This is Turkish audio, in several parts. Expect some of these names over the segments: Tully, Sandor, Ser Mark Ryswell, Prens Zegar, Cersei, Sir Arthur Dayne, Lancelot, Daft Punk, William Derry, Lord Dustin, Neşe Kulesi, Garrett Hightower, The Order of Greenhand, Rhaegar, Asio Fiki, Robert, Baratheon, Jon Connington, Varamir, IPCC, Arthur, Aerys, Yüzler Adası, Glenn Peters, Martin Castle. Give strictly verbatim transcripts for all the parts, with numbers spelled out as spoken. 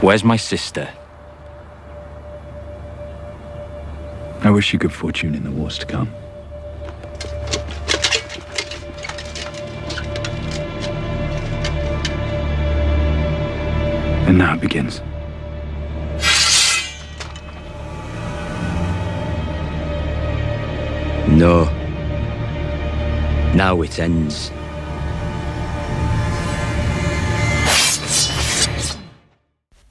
Where's my sister? I wish you good fortune in the wars to come. And now it begins. No. Now it ends.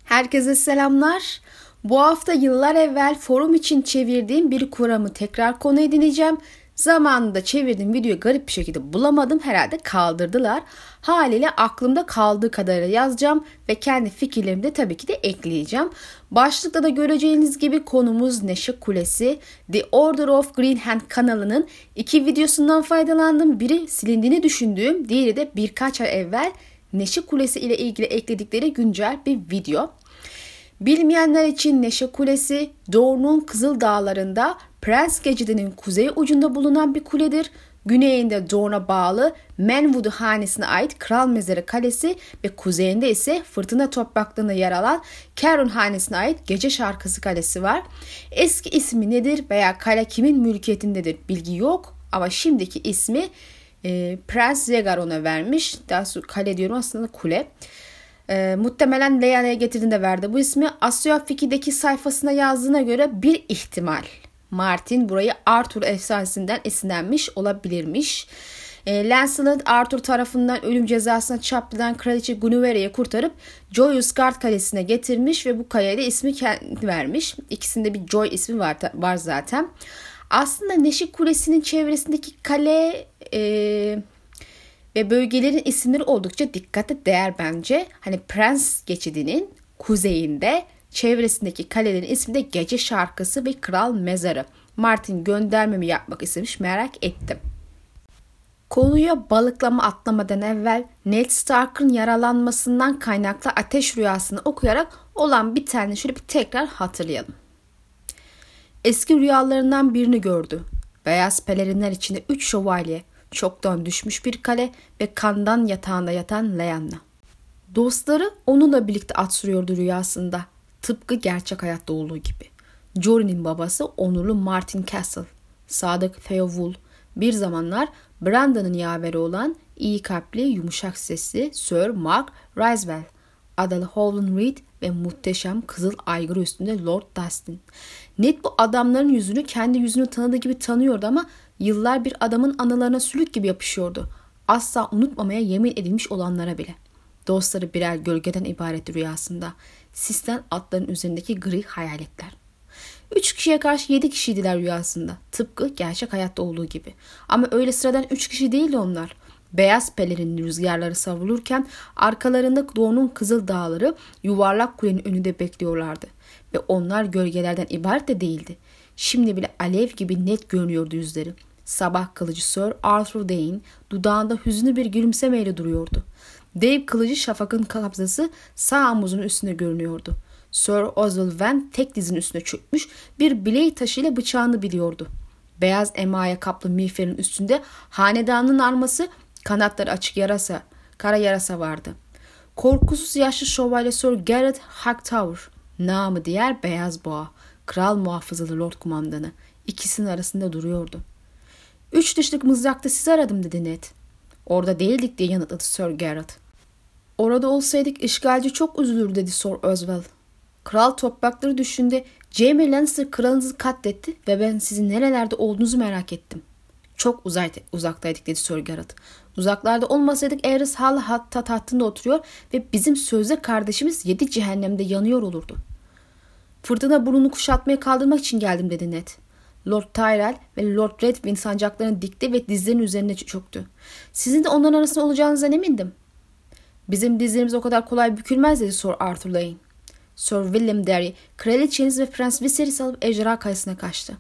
Herkese selamlar. Bu hafta yıllar evvel forum için çevirdiğim bir kuramı tekrar konu edineceğim. Zamanında çevirdiğim videoyu garip bir şekilde bulamadım. Herhalde kaldırdılar. Haliyle aklımda kaldığı kadarıyla yazacağım ve kendi fikirlerimi de tabii ki de ekleyeceğim. Başlıkta da göreceğiniz gibi konumuz Neşe Kulesi. The Order of Greenhand kanalının iki videosundan faydalandım. Biri silindiğini düşündüğüm, diğeri de birkaç ay evvel Neşe Kulesi ile ilgili ekledikleri güncel bir video. Bilmeyenler için Neşe Kulesi, Dorne'un Kızıl Dağları'nda Prens Gecidi'nin kuzey ucunda bulunan bir kuledir. Güneyinde Dorne'a bağlı Menwudu Hanesi'ne ait Kral Mezere Kalesi ve kuzeyinde ise Fırtına Topraklığı'nda yer alan Caron Hanesi'ne ait Gece Şarkısı Kalesi var. Eski ismi nedir veya kale kimin mülkiyetindedir bilgi yok ama şimdiki ismi e, Prens Zegar ona vermiş. Daha sonra kale diyorum, aslında kule. E, muhtemelen Lyanna'ya getirdiğinde verdi bu ismi. Asio Fiki'deki sayfasına yazdığına göre bir ihtimal Martin burayı Arthur efsanesinden esinlenmiş olabilirmiş. E, Lancelot Arthur tarafından ölüm cezasına çarpılan Kraliçe Guinevere'yi kurtarıp Joyous Gard Kalesi'ne getirmiş ve bu kaleye de ismi kendi vermiş. İkisinde bir Joy ismi var, var zaten. Aslında Neşe Kulesi'nin çevresindeki kale e, ve bölgelerin isimleri oldukça dikkate değer bence. Hani Prens Geçidi'nin kuzeyinde, çevresindeki kalelerin ismi de Gece Şarkısı ve Kral Mezarı. Martin göndermemi yapmak istemiş, merak ettim. Konuya balıklama atlamadan evvel Ned Stark'ın yaralanmasından kaynaklı ateş rüyasını okuyarak olan bir tane şöyle bir tekrar hatırlayalım. Eski rüyalarından birini gördü. Beyaz pelerinler içinde üç şövalye, çoktan düşmüş bir kale ve kandan yatağında yatan Lyanna. Dostları onunla birlikte at sürüyordu rüyasında. Tıpkı gerçek hayatta olduğu gibi. Jory'nin babası onurlu Martin Castle, Sadık Feovul, bir zamanlar Brandon'ın yaveri olan iyi kalpli, yumuşak sesli Ser Mark Ryswell, adalı Howland Reed ve muhteşem kızıl aygırı üstünde Lord Dustin. Ned bu adamların yüzünü kendi yüzünü tanıdığı gibi tanıyordu ama yıllar bir adamın anılarına sülük gibi yapışıyordu. Asla unutmamaya yemin edilmiş olanlara bile. Dostları birer gölgeden ibaretti rüyasında. Sisten atların üzerindeki gri hayaletler. Üç kişiye karşı yedi kişiydiler rüyasında. Tıpkı gerçek hayatta olduğu gibi. Ama öyle sıradan üç kişi değildi onlar. Beyaz pelerin rüzgarları savrulurken arkalarında doğunun kızıl dağları yuvarlak kulenin önünde bekliyorlardı. Ve onlar gölgelerden ibaret de değildi. Şimdi bile alev gibi net görünüyordu yüzleri. Sabah kılıcı Sir Arthur Dayne dudağında hüzünlü bir gülümsemeyle duruyordu. Dev kılıcı şafakın kabzası sağ omuzun üstünde görünüyordu. Sir Oswald tek dizinin üstüne çökmüş bir bileği taşıyla bıçağını biliyordu. Beyaz emaye kaplı miğferin üstünde hanedanın arması, kanatları açık yarasa, kara yarasa vardı. Korkusuz yaşlı şövalye Sir Garrett Hightower, namı diğer Beyaz Boğa, kral muhafızlı lord kumandanı, ikisinin arasında duruyordu. Üç dişlik mızrakta sizi aradım dedi Ned. Orada değildik diye yanıtladı Sir Garrett. Orada olsaydık işgalci çok üzülür dedi Sir Oswald. Kral toprakları düşündü. Jaime Lannister kralınızı katletti ve ben sizin nerelerde olduğunuzu merak ettim. Çok uzay, uzaktaydık dedi Sir Garrett. Uzaklarda olmasaydık Aerys hala hatta tahtında oturuyor ve bizim sözde kardeşimiz yedi cehennemde yanıyor olurdu. Fırtına burnunu kuşatmaya kaldırmak için geldim dedi Ned. Lord Tyrell ve Lord Redwin sancaklarını dikti ve dizlerinin üzerine çöktü. Sizin de onların arasında olacağınızdan emindim. Bizim dizlerimiz o kadar kolay bükülmez dedi Sir Arthur Dayne. Sir William Derry, kraliçeniz ve Prens Viserys alıp Ejderha Kalesi'ne kaçtı.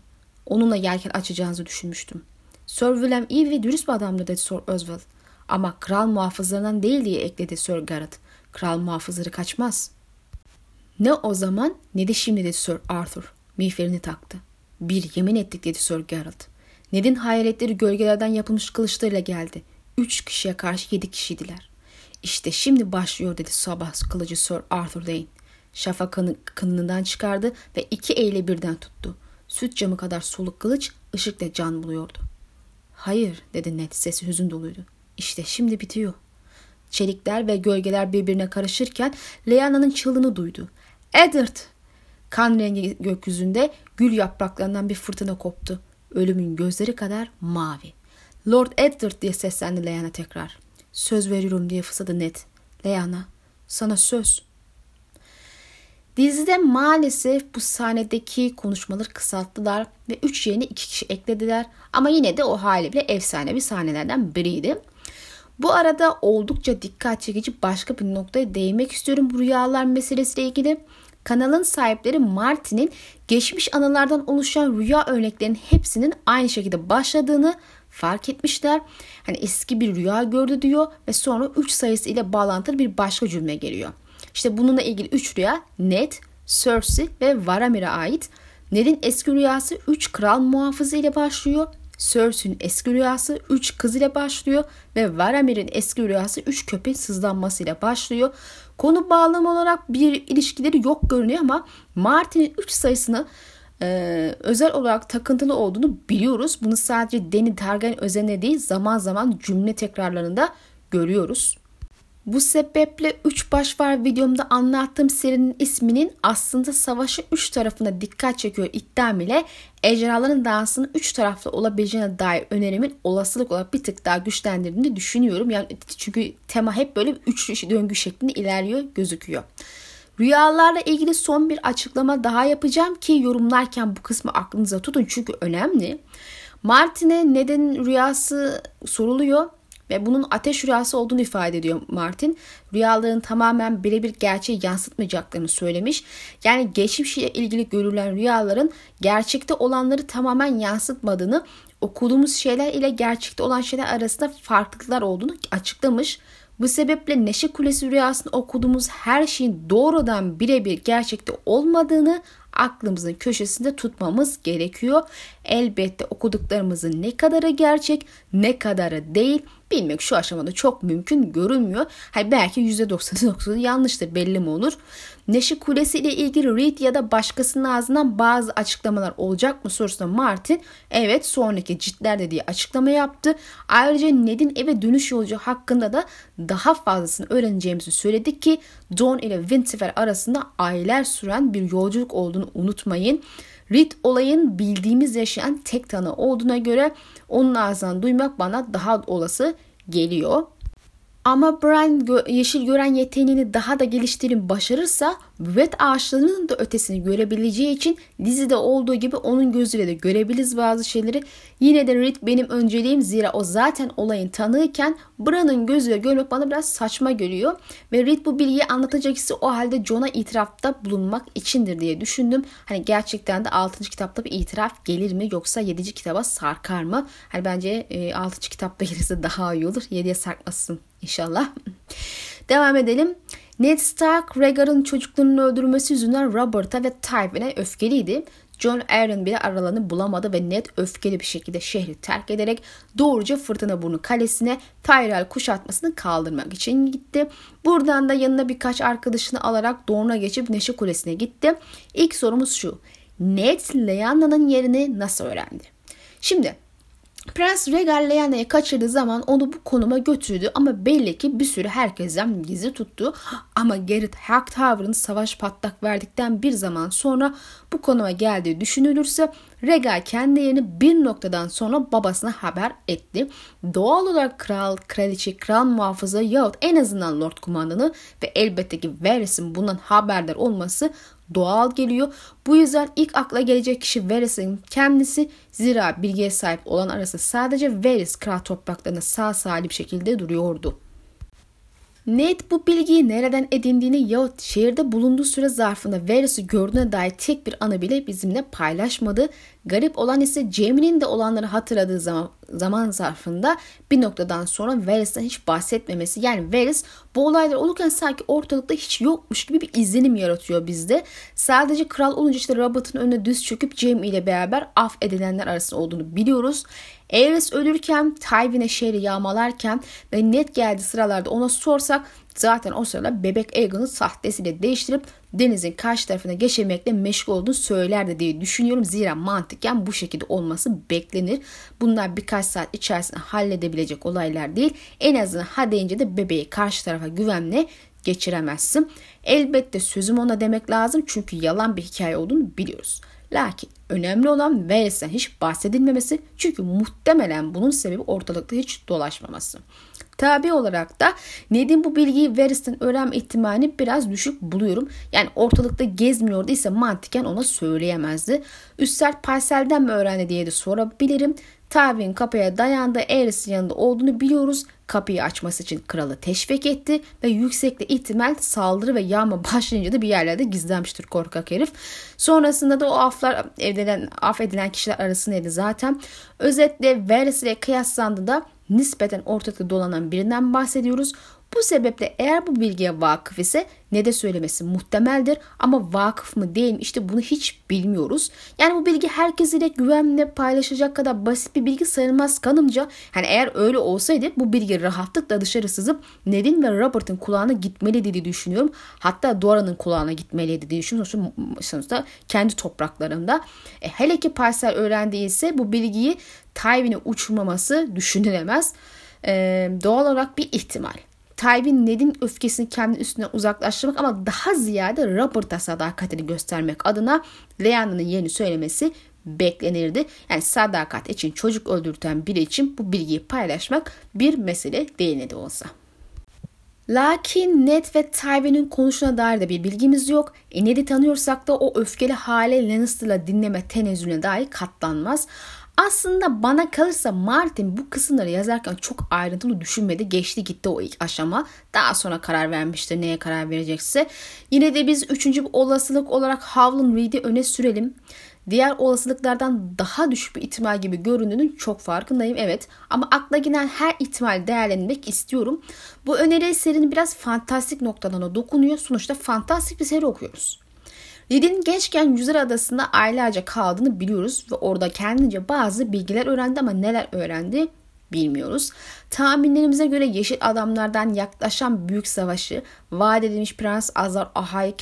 Onunla yelken açacağınızı düşünmüştüm. Sir William iyi ve dürüst bir adamdı dedi Sir Oswald. Ama kral muhafızlarından değil diye ekledi Sir Garrett. Kral muhafızları kaçmaz. Ne o zaman ne de şimdi dedi Sir Arthur. Miğferini taktı. Bir yemin ettik dedi Sir Geralt. Ned'in hayaletleri gölgelerden yapılmış kılıçlarıyla geldi. Üç kişiye karşı yedi kişiydiler. İşte şimdi başlıyor dedi sabah kılıcı Sir Arthur Dayne. Şafak kınından çıkardı ve iki elle birden tuttu. Süt camı kadar soluk kılıç ışıkla can buluyordu. "Hayır," dedi Ned, sesi hüzün doluydu. "İşte şimdi bitiyor." Çelikler ve gölgeler birbirine karışırken Lyanna'nın çığlığını duydu. "Eddard!" Kan rengi gökyüzünde gül yapraklarından bir fırtına koptu. Ölümün gözleri kadar mavi. "Lord Eddard!" diye seslendi Lyanna tekrar. "Söz veriyorum," diye fısıldadı Ned. "Lyanna, sana söz." Dizide maalesef bu sahnedeki konuşmaları kısalttılar ve üç yerine iki kişi eklediler. Ama yine de o haliyle efsanevi sahnelerden biriydi. Bu arada oldukça dikkat çekici başka bir noktaya değinmek istiyorum bu rüyalar meselesiyle ilgili. Kanalın sahipleri Martin'in geçmiş anılardan oluşan rüya örneklerinin hepsinin aynı şekilde başladığını fark etmişler. Hani eski bir rüya gördü diyor ve sonra üç sayısı ile bağlantılı bir başka cümle geliyor. İşte bununla ilgili üç rüya Ned, Cersei ve Varamir'e ait. Ned'in eski rüyası üç kral muhafızı ile başlıyor. Cersei'nin eski rüyası üç kız ile başlıyor ve Varamir'in eski rüyası üç köpeğin sızlanmasıyla başlıyor. Konu bağlamı olarak bir ilişkileri yok görünüyor ama Martin'in üç sayısını e, özel olarak takıntılı olduğunu biliyoruz. Bunu sadece Dany Targaryen özeline değil zaman zaman cümle tekrarlarında görüyoruz. Bu sebeple üç baş var videomda anlattığım serinin isminin aslında savaşın üç tarafına dikkat çekiyor iddiam ile ejderhaların dansının üç taraflı olabileceğine dair önerimin olasılık olarak bir tık daha güçlendirdiğini düşünüyorum. Yani çünkü tema hep böyle üç döngü şeklinde ilerliyor gözüküyor. Rüyalarla ilgili son bir açıklama daha yapacağım ki yorumlarken bu kısmı aklınıza tutun çünkü önemli. Martin'e neden rüyası soruluyor. Ve bunun ateş rüyası olduğunu ifade ediyor Martin. Rüyaların tamamen birebir gerçeği yansıtmayacaklarını söylemiş. Yani geçmişle ilgili görülen rüyaların gerçekte olanları tamamen yansıtmadığını, okuduğumuz şeyler ile gerçekte olan şeyler arasında farklılıklar olduğunu açıklamış. Bu sebeple Neşe Kulesi rüyasını okuduğumuz her şeyin doğrudan birebir gerçekte olmadığını aklımızın köşesinde tutmamız gerekiyor. Elbette okuduklarımızın ne kadarı gerçek, ne kadarı değil bilmek şu aşamada çok mümkün görünmüyor. Hayır, belki yüzde doksan dokuz yanlıştır, belli mi olur? Neşe Kulesi ile ilgili Reed ya da başkasının ağzından bazı açıklamalar olacak mı sorusuna Martin evet sonraki ciltlerde diye açıklama yaptı. Ayrıca Ned'in eve dönüş yolcu hakkında da daha fazlasını öğreneceğimizi söyledi ki Dawn ile Winterfell arasında aylar süren bir yolculuk olduğunu unutmayın. Reed olayın bildiğimiz yaşayan tek tanığı olduğuna göre onun ağzından duymak bana daha olası geliyor. Ama Bran gö- yeşil gören yeteneğini daha da geliştirip başarırsa büvet ağaçlarının da ötesini görebileceği için dizide olduğu gibi onun gözüyle de görebiliriz bazı şeyleri. Yine de Reed benim önceliğim zira o zaten olayın tanığıken Bran'ın gözüyle görmek bana biraz saçma geliyor. Ve Reed bu bilgiyi anlatacak ise o halde Jon'a itirafta bulunmak içindir diye düşündüm. Hani gerçekten de altıncı kitapta bir itiraf gelir mi yoksa yedinci kitaba sarkar mı? Hani bence altıncı kitapta gelirse daha iyi olur. yediye sarkmasın inşallah. Devam edelim. Ned Stark, Rhaegar'ın çocuklarını öldürmesi yüzünden Robert'a ve Tywin'e öfkeliydi. Jon Arryn bile aralarını bulamadı ve Ned öfkeli bir şekilde şehri terk ederek doğruca Fırtınaburnu Kalesi'ne Tyrell kuşatmasını kaldırmak için gitti. Buradan da yanına birkaç arkadaşını alarak Dorne'a geçip Neşe Kulesi'ne gitti. İlk sorumuz şu. Ned, Lyanna'nın yerini nasıl öğrendi? Şimdi Prens Zegar Lyanna'yı kaçırdığı zaman onu bu konuma götürdü ama belli ki bir sürü herkesten gizli tuttu. Ama Garrett Hightower'ın savaş patlak verdikten bir zaman sonra bu konuma geldiği düşünülürse Rhaegar kendi yerini bir noktadan sonra babasına haber etti. Doğal olarak kral, kraliçe, kral muhafızı yahut en azından Lord Kumandanı ve elbette ki Varys'in bundan haberdar olması doğal geliyor. Bu yüzden ilk akla gelecek kişi Varys'in kendisi. Zira bilgiye sahip olan arası sadece Varys kral topraklarında sağ salim şekilde duruyordu. Ned bu bilgiyi nereden edindiğini yahut şehirde bulunduğu süre zarfında Varys'i gördüğüne dair tek bir anı bile bizimle paylaşmadı. Garip olan ise Jaime'nin de olanları hatırladığı zaman, zaman zarfında bir noktadan sonra Varys'ten hiç bahsetmemesi. Yani Varys bu olaylar olurken sanki ortalıkta hiç yokmuş gibi bir izlenim yaratıyor bizde. Sadece kral olunca işte Robert'ın önüne düz çöküp Jaime ile beraber af edilenler arasında olduğunu biliyoruz. Aerys ölürken, Tywin'e şehri yağmalarken ve Ned geldi sıralarda ona sorsak zaten o sırada bebek Aegon'un sahtesiyle değiştirip denizin karşı tarafına geçemekle meşgul olduğunu söylerdi diye düşünüyorum. Zira mantıken bu şekilde olması beklenir. Bunlar birkaç saat içerisinde halledebilecek olaylar değil. En azından ha deyince de bebeği karşı tarafa güvenle geçiremezsin. Elbette sözüm ona demek lazım çünkü yalan bir hikaye olduğunu biliyoruz. Lakin önemli olan Varys'ten hiç bahsedilmemesi, çünkü muhtemelen bunun sebebi ortalıkta hiç dolaşmaması. Tabi olarak da Ned'in bu bilgiyi Varys'ten öğrenme ihtimalini biraz düşük buluyorum. Yani ortalıkta gezmiyordu ise mantıken ona söyleyemezdi. Üstelik parselden mi öğrendi diye de sorabilirim. Tavin kapıya dayandı. Aerys'in yanında olduğunu biliyoruz. Kapıyı açması için kralı teşvik etti ve yüksekte ihtimal saldırı ve yağma başlayınca da bir yerlerde gizlenmiştir korkak herif. Sonrasında da o aflar evden affedilen kişiler arasındaydı zaten. Özetle Varys ile kıyaslandı da nispeten ortalıkta dolanan birinden bahsediyoruz. Bu sebeple eğer bu bilgiye vakıf ise ne de söylemesi muhtemeldir, ama vakıf mı değil mi işte bunu hiç bilmiyoruz. Yani bu bilgi herkesiyle güvenle paylaşacak kadar basit bir bilgi sayılmaz kanımca. Hani eğer öyle olsaydı bu bilgi rahatlıkla dışarı sızıp Ned'in ve Robert'ın kulağına gitmeliydi diye düşünüyorum. Hatta Dora'nın kulağına gitmeliydi diye düşünüyorum. Sonuçta kendi topraklarında. E, hele ki parsel öğrendiyse bu bilgiyi Tywin'e uçurmaması düşünülemez. E, doğal olarak bir ihtimal. Tywin Ned'in öfkesini kendi üstüne uzaklaştırmak ama daha ziyade Robert'a sadakatini göstermek adına Lyanna'nın yerini söylemesi beklenirdi. Yani sadakat için çocuk öldürten biri için bu bilgiyi paylaşmak bir mesele değil ne de olsa. Lakin Ned ve Tywin'in konuşuna dair de bir bilgimiz yok. E Ned'i tanıyorsak da o öfkeli hale Lannister'la dinleme tenezzülüne dahi katlanmaz. Aslında bana kalırsa Martin bu kısımları yazarken çok ayrıntılı düşünmedi. Geçti gitti o ilk aşama. Daha sonra karar vermiştir neye karar verecekse. Yine de biz üçüncü bir olasılık olarak Howland Reed'i öne sürelim. Diğer olasılıklardan daha düşük bir ihtimal gibi göründüğünün çok farkındayım, evet. Ama akla gelen her ihtimal değerlendirmek istiyorum. Bu öneri serinin biraz fantastik noktalarına dokunuyor. Sonuçta fantastik bir seri okuyoruz. Ned'in gençken Yüzler Adası'nda aylarca kaldığını biliyoruz ve orada kendince bazı bilgiler öğrendi ama neler öğrendi bilmiyoruz. Tahminlerimize göre yeşil adamlardan yaklaşan büyük savaşı, vaat edilmiş Prens Azar Ahai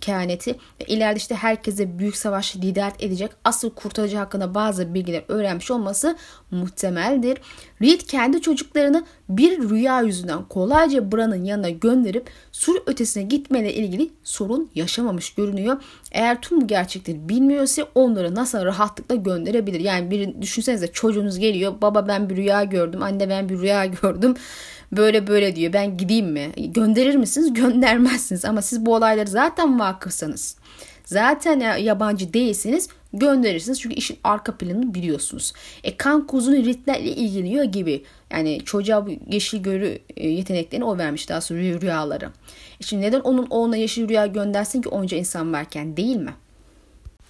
kehaneti ve ileride işte herkese büyük savaşı liderlik edecek asıl kurtarıcı hakkında bazı bilgiler öğrenmiş olması muhtemeldir. Reed kendi çocuklarını bir rüya yüzünden kolayca Bran'ın yanına gönderip sur ötesine gitmeyle ilgili sorun yaşamamış görünüyor. Eğer tüm bu gerçekleri bilmiyorsa onları nasıl rahatlıkla gönderebilir? Yani bir düşünsenize, çocuğunuz geliyor, baba ben bir rüya gördüm, anne ben bir rüya gördüm, böyle böyle diyor, ben gideyim mi? Gönderir misiniz? Göndermezsiniz. Ama siz bu olaylara zaten vakıfsanız, zaten yabancı değilsiniz, gönderirsiniz çünkü işin arka planını biliyorsunuz. E kan kuzunu ritlerle ilgileniyor gibi. Yani çocuğa bu yeşil görü yeteneklerini o vermiş, daha sonra rüyaları. E şimdi neden onun oğluna yeşil rüya göndersin ki onca insan varken, değil mi?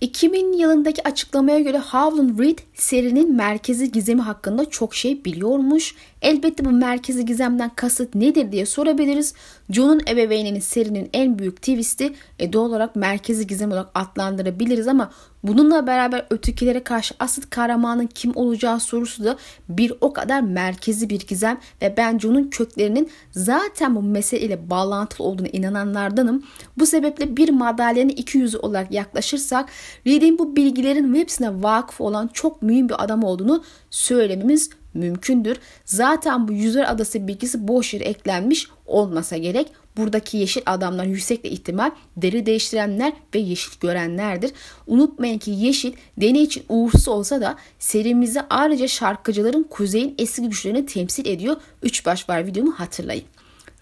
iki bin yılındaki açıklamaya göre Howland Reed serinin merkezi gizemi hakkında çok şey biliyormuş. Elbette bu merkezi gizemden kasıt nedir diye sorabiliriz. John'un ebeveyninin serinin en büyük twisti e, doğal olarak merkezi gizem olarak adlandırabiliriz ama bununla beraber ötekilere karşı asıl kahramanın kim olacağı sorusu da bir o kadar merkezi bir gizem ve ben John'un köklerinin zaten bu meseleyle bağlantılı olduğuna inananlardanım. Bu sebeple bir madalyanın iki yüzü olarak yaklaşırsak Reed'in bu bilgilerin hepsine vakıf olan çok mühim bir adam olduğunu söylememiz mümkündür. Zaten bu Yüzler Adası bilgisi boş yere eklenmiş olmasa gerek. Buradaki yeşil adamlar yüksek ihtimal deri değiştirenler ve yeşil görenlerdir. Unutmayın ki yeşil deney için uğursuz olsa da serimizde ayrıca şarkıcıların kuzeyin eski güçlerini temsil ediyor. Üç baş var videomu hatırlayın.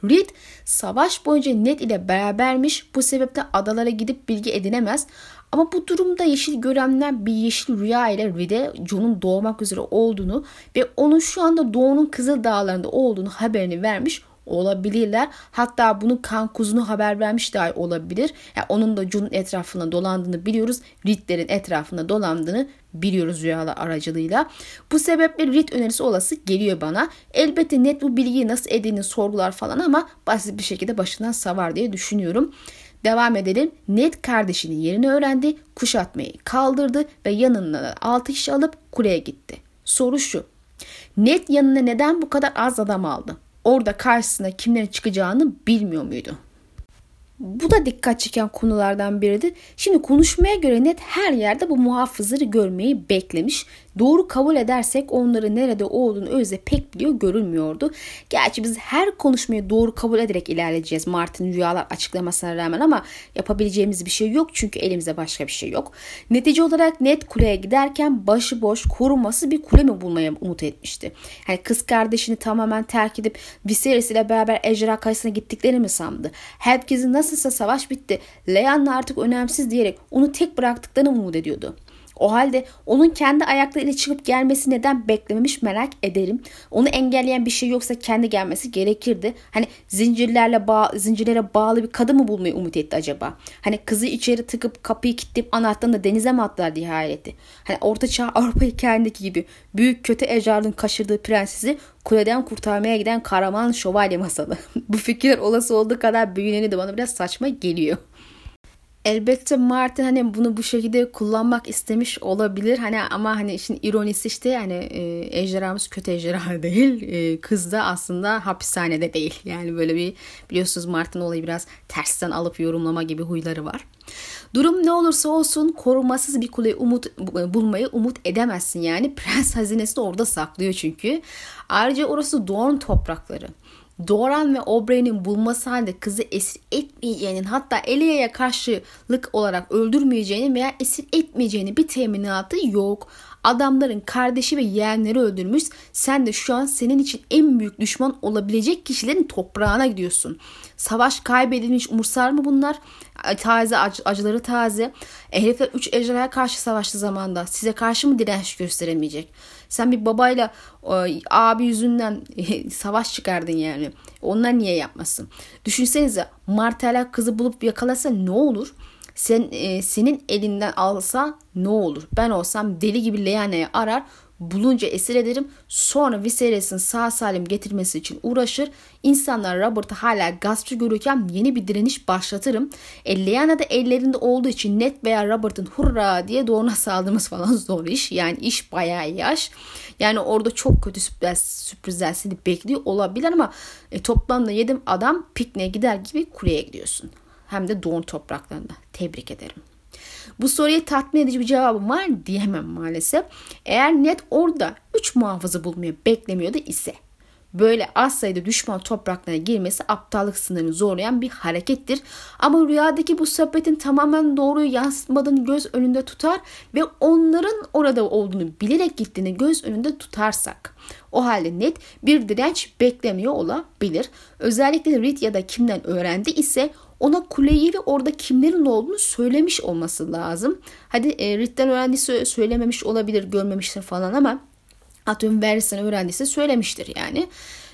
Reed savaş boyunca Ned ile berabermiş. Bu sebeple adalara gidip bilgi edinemez. Ama bu durumda yeşil görenler bir yeşil rüya ile Reed'e Jon'un doğmak üzere olduğunu ve onun şu anda doğunun Kızıl Dağları'nda olduğunu haberini vermiş olabilirler. Hatta bunun kan kuzunu haber vermiş dahi olabilir. Yani onun da Jon'un etrafında dolandığını biliyoruz. Reed'lerin etrafında dolandığını biliyoruz rüyalar aracılığıyla. Bu sebeple Reed önerisi olası geliyor bana. Elbette Ned bu bilgiyi nasıl edindiğini sorgular falan ama basit bir şekilde başından savar diye düşünüyorum. Devam edelim. Ned kardeşinin yerini öğrendi, kuşatmayı kaldırdı ve yanına altı kişi alıp kuleye gitti. Soru şu: Ned yanına neden bu kadar az adam aldı? orada karşısına kimlerin çıkacağını bilmiyor muydu? Bu da dikkat çeken konulardan biridir. Şimdi konuşmaya göre Ned her yerde bu muhafızları görmeyi beklemiş. Doğru kabul edersek onların nerede olduğunu öyle pek biliyor görünmüyordu. Gerçi biz her konuşmayı doğru kabul ederek ilerleyeceğiz Martin'in rüyalar açıklamasına rağmen, ama yapabileceğimiz bir şey yok çünkü elimizde başka bir şey yok. Netice olarak Ned kuleye giderken başıboş korunması bir kule mi bulmaya umut etmişti? Yani kız kardeşini tamamen terk edip Viserys ile beraber Ejderha Kalesi'ne gittiklerini mi sandı? Herkesin nasılsa savaş bitti, Lyanna artık önemsiz diyerek onu tek bıraktıklarını umut ediyordu. O halde onun kendi ayaklarıyla çıkıp gelmesi neden beklememiş merak ederim. Onu engelleyen bir şey yoksa kendi gelmesi gerekirdi. Hani zincirlerle bağ, zincirlere bağlı bir kadın mı bulmayı umut etti acaba? Hani kızı içeri tıkıp kapıyı kilitleyip anahtarını da denize mi attılar diye hayal etti. Hani Ortaçağ Avrupa hikayendeki gibi büyük kötü Eddard'ın kaçırdığı prensesi kuleden kurtarmaya giden kahraman şövalye masalı. Bu fikirler olası olduğu kadar büyüğüneni de bana biraz saçma geliyor. Elbette Martin hani bunu bu şekilde kullanmak istemiş olabilir. Hani ama hani işin ironisi işte hani e, ejderhamız kötü ejderha değil. E, kız da aslında hapishanede değil. Yani böyle bir biliyorsunuz Martin olayı biraz tersten alıp yorumlama gibi huyları var. Durum ne olursa olsun korumasız bir kuleyi umut, bulmayı umut edemezsin. Yani prens hazinesi de orada saklıyor çünkü. Ayrıca orası Dorne toprakları. Doran ve Oberyn'in bulması halinde kızı esir etmeyeceğinin, hatta Elia'ya karşılık olarak öldürmeyeceğini veya esir etmeyeceğini bir teminatı yok. Adamların kardeşi ve yeğenleri öldürmüş. Sen de şu an senin için en büyük düşman olabilecek kişilerin toprağına gidiyorsun. Savaş kaybedilmiş, umursar mı bunlar? Taze, ac- acıları taze. E, herifler üç ejderhaya karşı savaştı zamanda. Size karşı mı direnç gösteremeyecek? Sen bir babayla e, abi yüzünden e, savaş çıkardın yani. Onlar niye yapmasın? Düşünsenize Martella kızı bulup yakalasa ne olur? Sen, e, senin elinden alsa ne olur? Ben olsam deli gibi Lyanna'yı arar, bulunca esir ederim. Sonra Viserys'in sağ salim getirmesi için uğraşır. İnsanlar Robert'ı hala gaspçı görürken yeni bir direniş başlatırım. E, Lyanna da ellerinde olduğu için Ned veya Robert'ın hurra diye Dorne'a saldırması falan zor iş. Yani iş bayağı yaş. Yani orada çok kötü sürpriz, sürprizler seni bekliyor olabilir ama e, toplamda yedim adam pikniğe gider gibi kuleye gidiyorsun. Hem de Dorne topraklarında. Tebrik ederim. Bu soruya tatmin edici bir cevabım var diyemem maalesef. Eğer Ned orada üç muhafızı bulmaya beklemiyordu ise böyle az sayıda düşman topraklarına girmesi aptallık sınırını zorlayan bir harekettir. Ama rüyadaki bu sohbetin tamamen doğruyu yansıtmadığını göz önünde tutar ve onların orada olduğunu bilerek gittiğini göz önünde tutarsak o halde Ned bir direnç beklemiyor olabilir. Özellikle Reed ya da kimden öğrendi ise ona kuleyi ve orada kimlerin olduğunu söylemiş olması lazım. Hadi e, Reed'den öğrendiyse söylememiş olabilir, görmemiştir falan ama atıyorum Varys'ten öğrendiyse söylemiştir yani.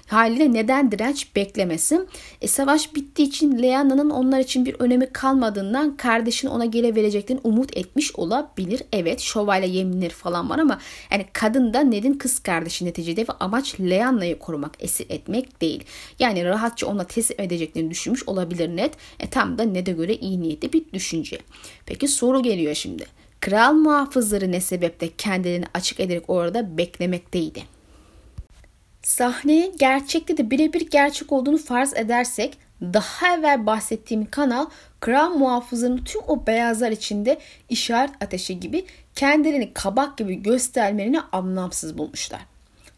Haliyle neden direnç beklemesin? E, savaş bittiği için Lyanna'nın onlar için bir önemi kalmadığından kardeşin ona geri vereceklerini umut etmiş olabilir. Evet şövalye yeminleri falan var ama yani kadın da Ned'in kız kardeşi neticede ve amaç Lyanna'yı korumak, esir etmek değil. Yani rahatça ona teslim edeceklerini düşünmüş olabilir Ned. E, tam da Ned'e göre iyi niyetli bir düşünce. Peki soru geliyor şimdi. Kral muhafızları ne sebeple kendilerini açık ederek orada beklemekteydi? Sahneye gerçekte de birebir gerçek olduğunu farz edersek daha evvel bahsettiğim kanal kral muhafızlarının tüm o beyazlar içinde işaret ateşi gibi kendilerini kabak gibi göstermelerini anlamsız bulmuşlar.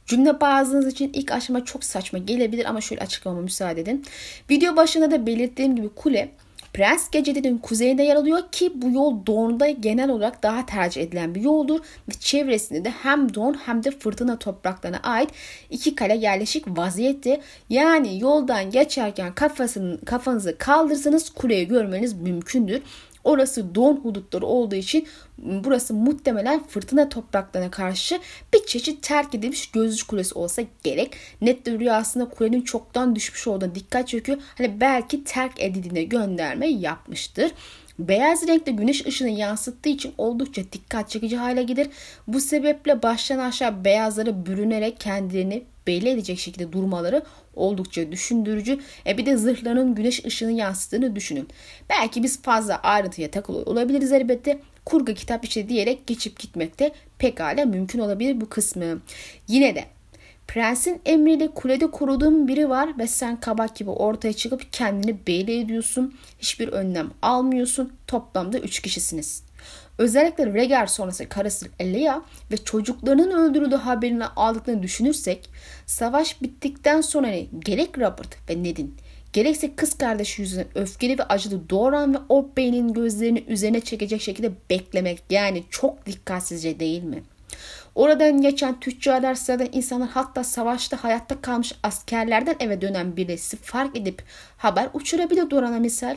Cümle bazınız için ilk aşama çok saçma gelebilir ama şöyle açıklamama müsaade edin. Video başında da belirttiğim gibi kule Prens Geceli'nin kuzeyinde yer alıyor ki bu yol Dorne'da genel olarak daha tercih edilen bir yoldur ve çevresinde de hem Dorne hem de Fırtına topraklarına ait iki kale yerleşik vaziyette. Yani yoldan geçerken kafasını, kafanızı kaldırsanız kuleyi görmeniz mümkündür. Orası Dorne hudutları olduğu için burası muhtemelen Fırtına topraklarına karşı bir çeşit terk edilmiş gözlük kulesi olsa gerek. Ned de rüyasında kulenin çoktan düşmüş olduğuna dikkat çekiyor. Hani belki terk edildiğine gönderme yapmıştır. Beyaz renkte güneş ışığını yansıttığı için oldukça dikkat çekici hale gelir. Bu sebeple baştan aşağı beyazlara bürünerek kendilerini belli edecek şekilde durmaları oldukça düşündürücü. E bir de zırhlarının güneş ışığını yansıttığını düşünün. Belki biz fazla ayrıntıya takılıyor olabiliriz elbette. Kurgu kitap içi diyerek geçip gitmek de pekala mümkün olabilir bu kısmı. Yine de Prensin emriyle kulede koruduğun biri var ve sen kabak gibi ortaya çıkıp kendini belli ediyorsun. Hiçbir önlem almıyorsun. Toplamda üç kişisiniz. Özellikle Rhaegar sonrası karısı Elia ve çocuklarının öldürüldüğü haberini aldıklarını düşünürsek, savaş bittikten sonra gerek Robert ve Ned'in, gerekse kız kardeşi yüzünden öfkeli ve acılı doğuran ve o beynin gözlerini üzerine çekecek şekilde beklemek, yani çok dikkatsizce değil mi? Oradan geçen tüccarlar, sıradan insanlar, hatta savaşta hayatta kalmış askerlerden eve dönen birisi fark edip haber uçurabilir Doran'a misal.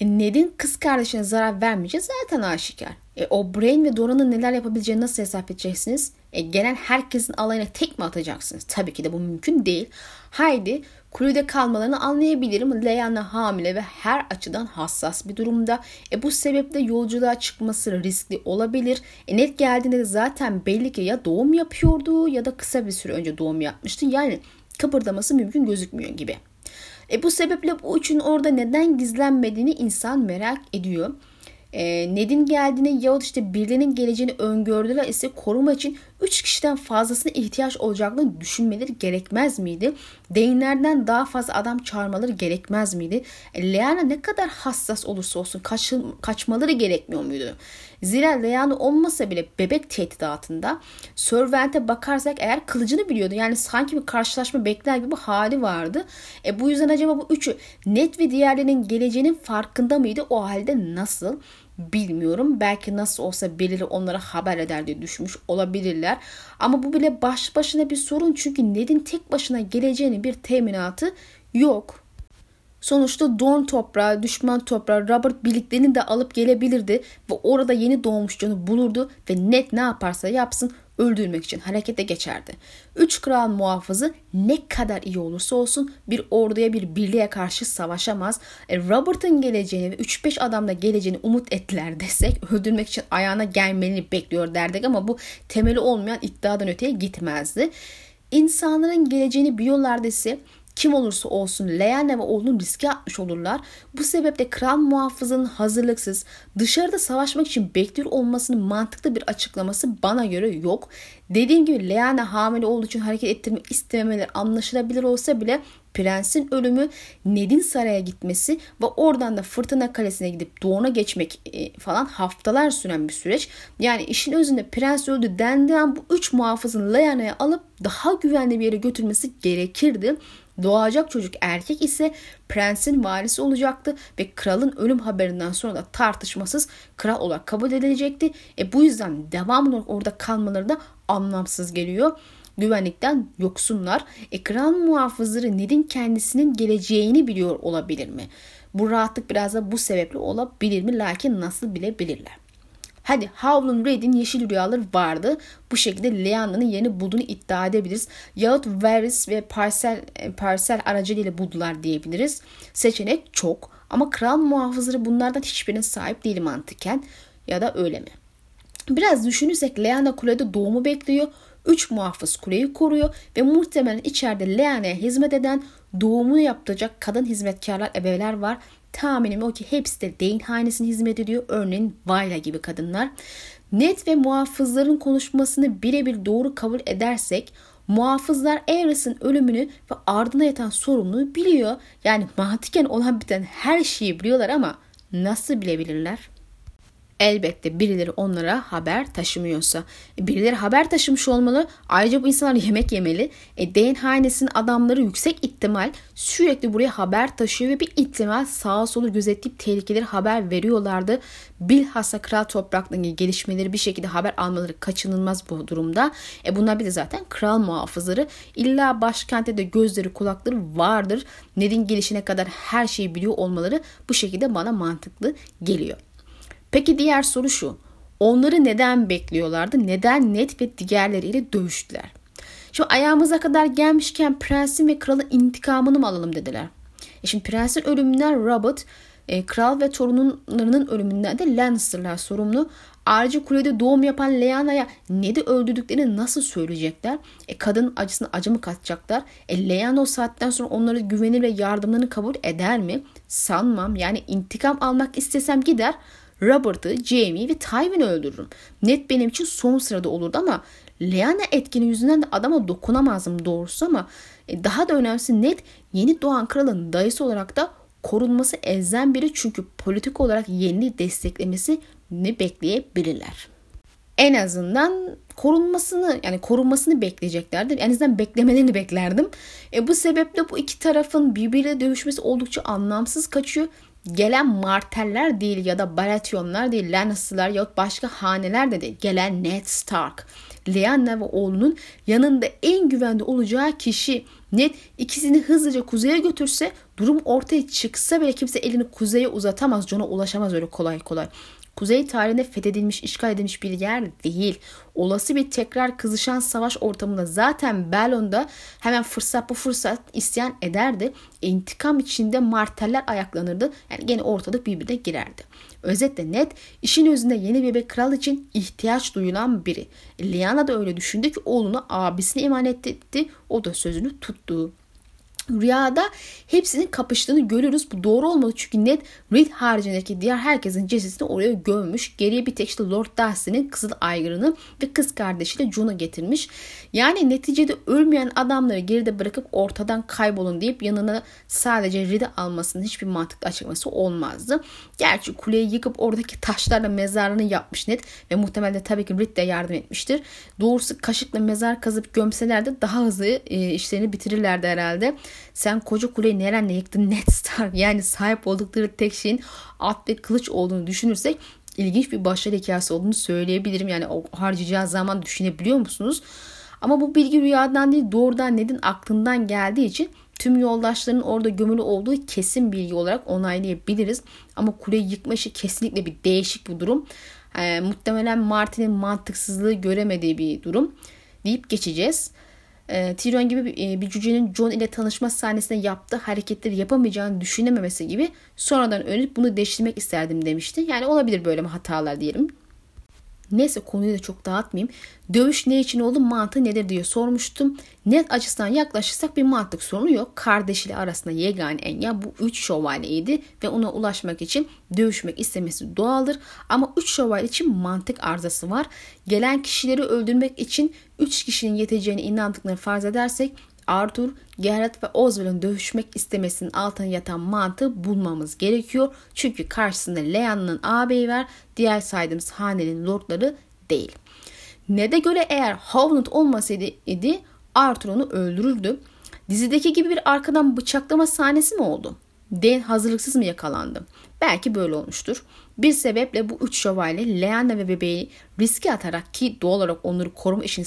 E Ned'in kız kardeşine zarar vermeyeceği zaten aşikar. E o Brain ve Doran'ın neler yapabileceğini nasıl hesap edeceksiniz? E gelen herkesin alayına tek mi atacaksınız? Tabii ki de bu mümkün değil. Haydi kulüde kalmalarını anlayabilirim. Lyanna hamile ve her açıdan hassas bir durumda. E bu sebeple yolculuğa çıkması riskli olabilir. E Ned geldiğinde de zaten belli ki ya doğum yapıyordu ya da kısa bir süre önce doğum yapmıştı. Yani kıpırdaması mümkün gözükmüyor gibi. E bu sebeple bu üçün orada neden gizlenmediğini insan merak ediyor. E, Ned'in geldiğini yahut işte birilerinin geleceğini öngördüler ise koruma için üç kişiden fazlasına ihtiyaç olacağını düşünmeleri gerekmez miydi? Dayne'lerden daha fazla adam çağırmaları gerekmez miydi? E, Lyanna ne kadar hassas olursa olsun kaç, kaçmaları gerekmiyor muydu? Zira Lyanna olmasa bile bebek tehdidi altında. Servant'e bakarsak eğer kılıcını biliyordu. Yani sanki bir karşılaşma bekler gibi hali vardı. E, bu yüzden acaba bu üçü Ned ve diğerlerinin geleceğinin farkında mıydı? O halde nasıl? Bilmiyorum. Belki nasıl olsa birileri onlara haber eder diye düşmüş olabilirler. Ama bu bile baş başına bir sorun. Çünkü Ned'in tek başına geleceğinin bir teminatı yok. Sonuçta Dorne toprağı, düşman toprağı, Robert birliklerini de alıp gelebilirdi. Ve orada yeni doğmuş John'u bulurdu. Ve Ned ne yaparsa yapsın öldürmek için harekete geçerdi. Üç kral muhafızı ne kadar iyi olursa olsun bir orduya, bir birliğe karşı savaşamaz. E Robert'ın geleceğini ve üç beş adamla geleceğini umut ettiler desek, öldürmek için ayağına gelmelerini bekliyor derdik ama bu temeli olmayan iddiadan öteye gitmezdi. İnsanların geleceğini biliyorlar dese, kim olursa olsun Lyanna ve oğlunu riske atmış olurlar. Bu sebeple kral muhafızının hazırlıksız, dışarıda savaşmak için bekliyor olmasının mantıklı bir açıklaması bana göre yok. Dediğim gibi Lyanna hamile olduğu için hareket ettirmek istememeleri anlaşılabilir olsa bile prensin ölümü, Ned'in saraya gitmesi ve oradan da Fırtına Kalesi'ne gidip Dorne'a geçmek falan haftalar süren bir süreç. Yani işin özünde prens öldü dendiğinde bu üç muhafızın Lyanna'yı alıp daha güvenli bir yere götürmesi gerekirdi. Doğacak çocuk erkek ise prensin varisi olacaktı ve kralın ölüm haberinden sonra da tartışmasız kral olarak kabul edilecekti. E bu yüzden devamlı olarak orada kalmaları da anlamsız geliyor. Güvenlikten yoksunlar. E kral muhafızları Ned'in kendisinin geleceğini biliyor olabilir mi? Bu rahatlık biraz da bu sebeple olabilir mi? Lakin nasıl bilebilirler? Hadi Howland Reed'in yeşil rüyaları vardı. Bu şekilde Lyanna'nın yerini bulduğunu iddia edebiliriz. Yahut Varys ve parsel, parsel aracılığıyla buldular diyebiliriz. Seçenek çok ama kral muhafızları bunlardan hiçbirine sahip değil mantıken, ya da öyle mi? Biraz düşünürsek Lyanna kulede doğumu bekliyor. Üç muhafız kuleyi koruyor ve muhtemelen içeride Lyanna'ya hizmet eden, doğumunu yaptıracak kadın hizmetkarlar, ebeveler var. Tahminim o ki hepsi de Dayne hanesine hizmet ediyor. Örneğin Vayla gibi kadınlar. Ned ve muhafızların konuşmasını birebir doğru kabul edersek, muhafızlar Aerys'in ölümünü ve ardına yatan sorumluluğu biliyor. Yani mantıken olan biten her şeyi biliyorlar ama nasıl bilebilirler? Elbette birileri onlara haber taşımıyorsa. Birileri haber taşımış olmalı. Ayrıca bu insanlar yemek yemeli. E, Dayne hanesinin adamları yüksek ihtimal sürekli buraya haber taşıyor ve bir ihtimal sağa solu gözetleyip tehlikeleri haber veriyorlardı. Bilhassa kral topraklarının gelişmeleri bir şekilde haber almaları kaçınılmaz bu durumda. E, bunlar bir de zaten kral muhafızları. İlla başkentte de gözleri kulakları vardır. Ned'in gelişine kadar her şeyi biliyor olmaları bu şekilde bana mantıklı geliyor. Peki diğer soru şu. Onları neden bekliyorlardı? Neden Ned ve diğerleriyle dövüştüler? Şimdi ayağımıza kadar gelmişken prensin ve kralın intikamını mı alalım dediler. E şimdi prensin ölümünden Robert, e, kral ve torunlarının ölümünden de Lannister'lar sorumlu. Ayrıca kulede doğum yapan Lyanna'ya Ned'i öldürdüklerini nasıl söyleyecekler? E, kadının acısına acı mı katacaklar? E, Lyanna o saatten sonra onlara güvenir ve yardımlarını kabul eder mi? Sanmam. Yani intikam almak istesem gider, Robert'ı, Jaime'yi ve Tywin'i öldürürüm. Ned benim için son sırada olurdu ama Lyanna etkinin yüzünden de adama dokunamazdım doğrusu, ama daha da önemlisi Ned yeni doğan kralın dayısı olarak da korunması elzem biri, çünkü politik olarak yeniliği desteklemesini bekleyebilirler. En azından korunmasını yani korunmasını bekleyeceklerdir. En azından beklemelerini beklerdim. E bu sebeple bu iki tarafın birbiriyle dövüşmesi oldukça anlamsız kaçıyor. Gelen marteller değil ya da Baratheonlar değil, Lannister'lar ya da başka haneler de değil. Gelen Ned Stark, Lyanna ve oğlunun yanında en güvende olacağı kişi Ned. İkisini hızlıca kuzeye götürse, durum ortaya çıksa bile kimse elini kuzeye uzatamaz. Jon'a ulaşamaz öyle kolay kolay. Kuzey tarihinde fethedilmiş, işgal edilmiş bir yer değil. Olası bir tekrar kızışan savaş ortamında zaten Belon'da hemen fırsat bu fırsat isyan ederdi. İntikam içinde marteller ayaklanırdı. Yani gene ortalık birbirine girerdi. Özetle Ned işin özünde yeni bebek kral için ihtiyaç duyulan biri. Lyanna da öyle düşündü ki oğlunu abisine emanet etti. O da sözünü tuttu. Rüyada hepsinin kapıştığını görürüz. Bu doğru olmalı çünkü Ned Reed haricindeki diğer herkesin cesedini oraya gömmüş. Geriye bir tek işte Lord Dustin'in kızıl aygırını ve kız kardeşiyle Jon'u getirmiş. Yani neticede ölmeyen adamları geride bırakıp ortadan kaybolun deyip yanına sadece Reed'i almasının hiçbir mantıklı açıklaması olmazdı. Gerçi kuleyi yıkıp oradaki taşlarla mezarını yapmış Ned ve muhtemelen tabii ki Reed de yardım etmiştir. Doğrusu kaşıkla mezar kazıp gömselerdi daha hızlı işlerini bitirirlerdi herhalde. Sen koca kuleyi nerenle yıktın Ned Stark? Yani sahip oldukları tek şeyin at ve kılıç olduğunu düşünürsek ilginç bir başarı hikayesi olduğunu söyleyebilirim. Yani o harcayacağı zaman düşünebiliyor musunuz? Ama bu bilgi rüyadan değil, doğrudan Ned'in aklından geldiği için tüm yoldaşlarının orada gömülü olduğu kesin bilgi olarak onaylayabiliriz. Ama kuleyi yıkma işi kesinlikle bir değişik bir durum. Ee, muhtemelen Martin'in mantıksızlığı göremediği bir durum deyip geçeceğiz. Tyrion gibi bir, bir cücenin Jon ile tanışma sahnesinde yaptığı hareketleri yapamayacağını düşünememesi gibi sonradan öğrenip bunu değiştirmek isterdim demişti. Yani olabilir böyle hatalar diyelim. Neyse, konuyu da çok dağıtmayayım. Dövüş ne için oldu, mantığı nedir diye sormuştum. Net açısından yaklaşırsak bir mantık sorunu yok. Kardeşiyle arasında yegane engel bu üç şövalyeydi ve ona ulaşmak için dövüşmek istemesi doğaldır. Ama üç şövalye için mantık arızası var. Gelen kişileri öldürmek için üç kişinin yeteceğine inandıklarını farz edersek Arthur, Garrett ve Oswald'ın dövüşmek istemesinin altına yatan mantığı bulmamız gerekiyor. Çünkü karşısında Lyanna'nın ağabeyi var, diğer saydığımız hanenin lordları değil. Ned'e göre eğer Howland olmasaydı idi, Arthur onu öldürürdü. Dizideki gibi bir arkadan bıçaklama sahnesi mi oldu? Dayne hazırlıksız mı yakalandı? Belki böyle olmuştur. Bir sebeple bu üç şövalye Lyanna ve bebeği riske atarak, ki doğal olarak onları koruma işini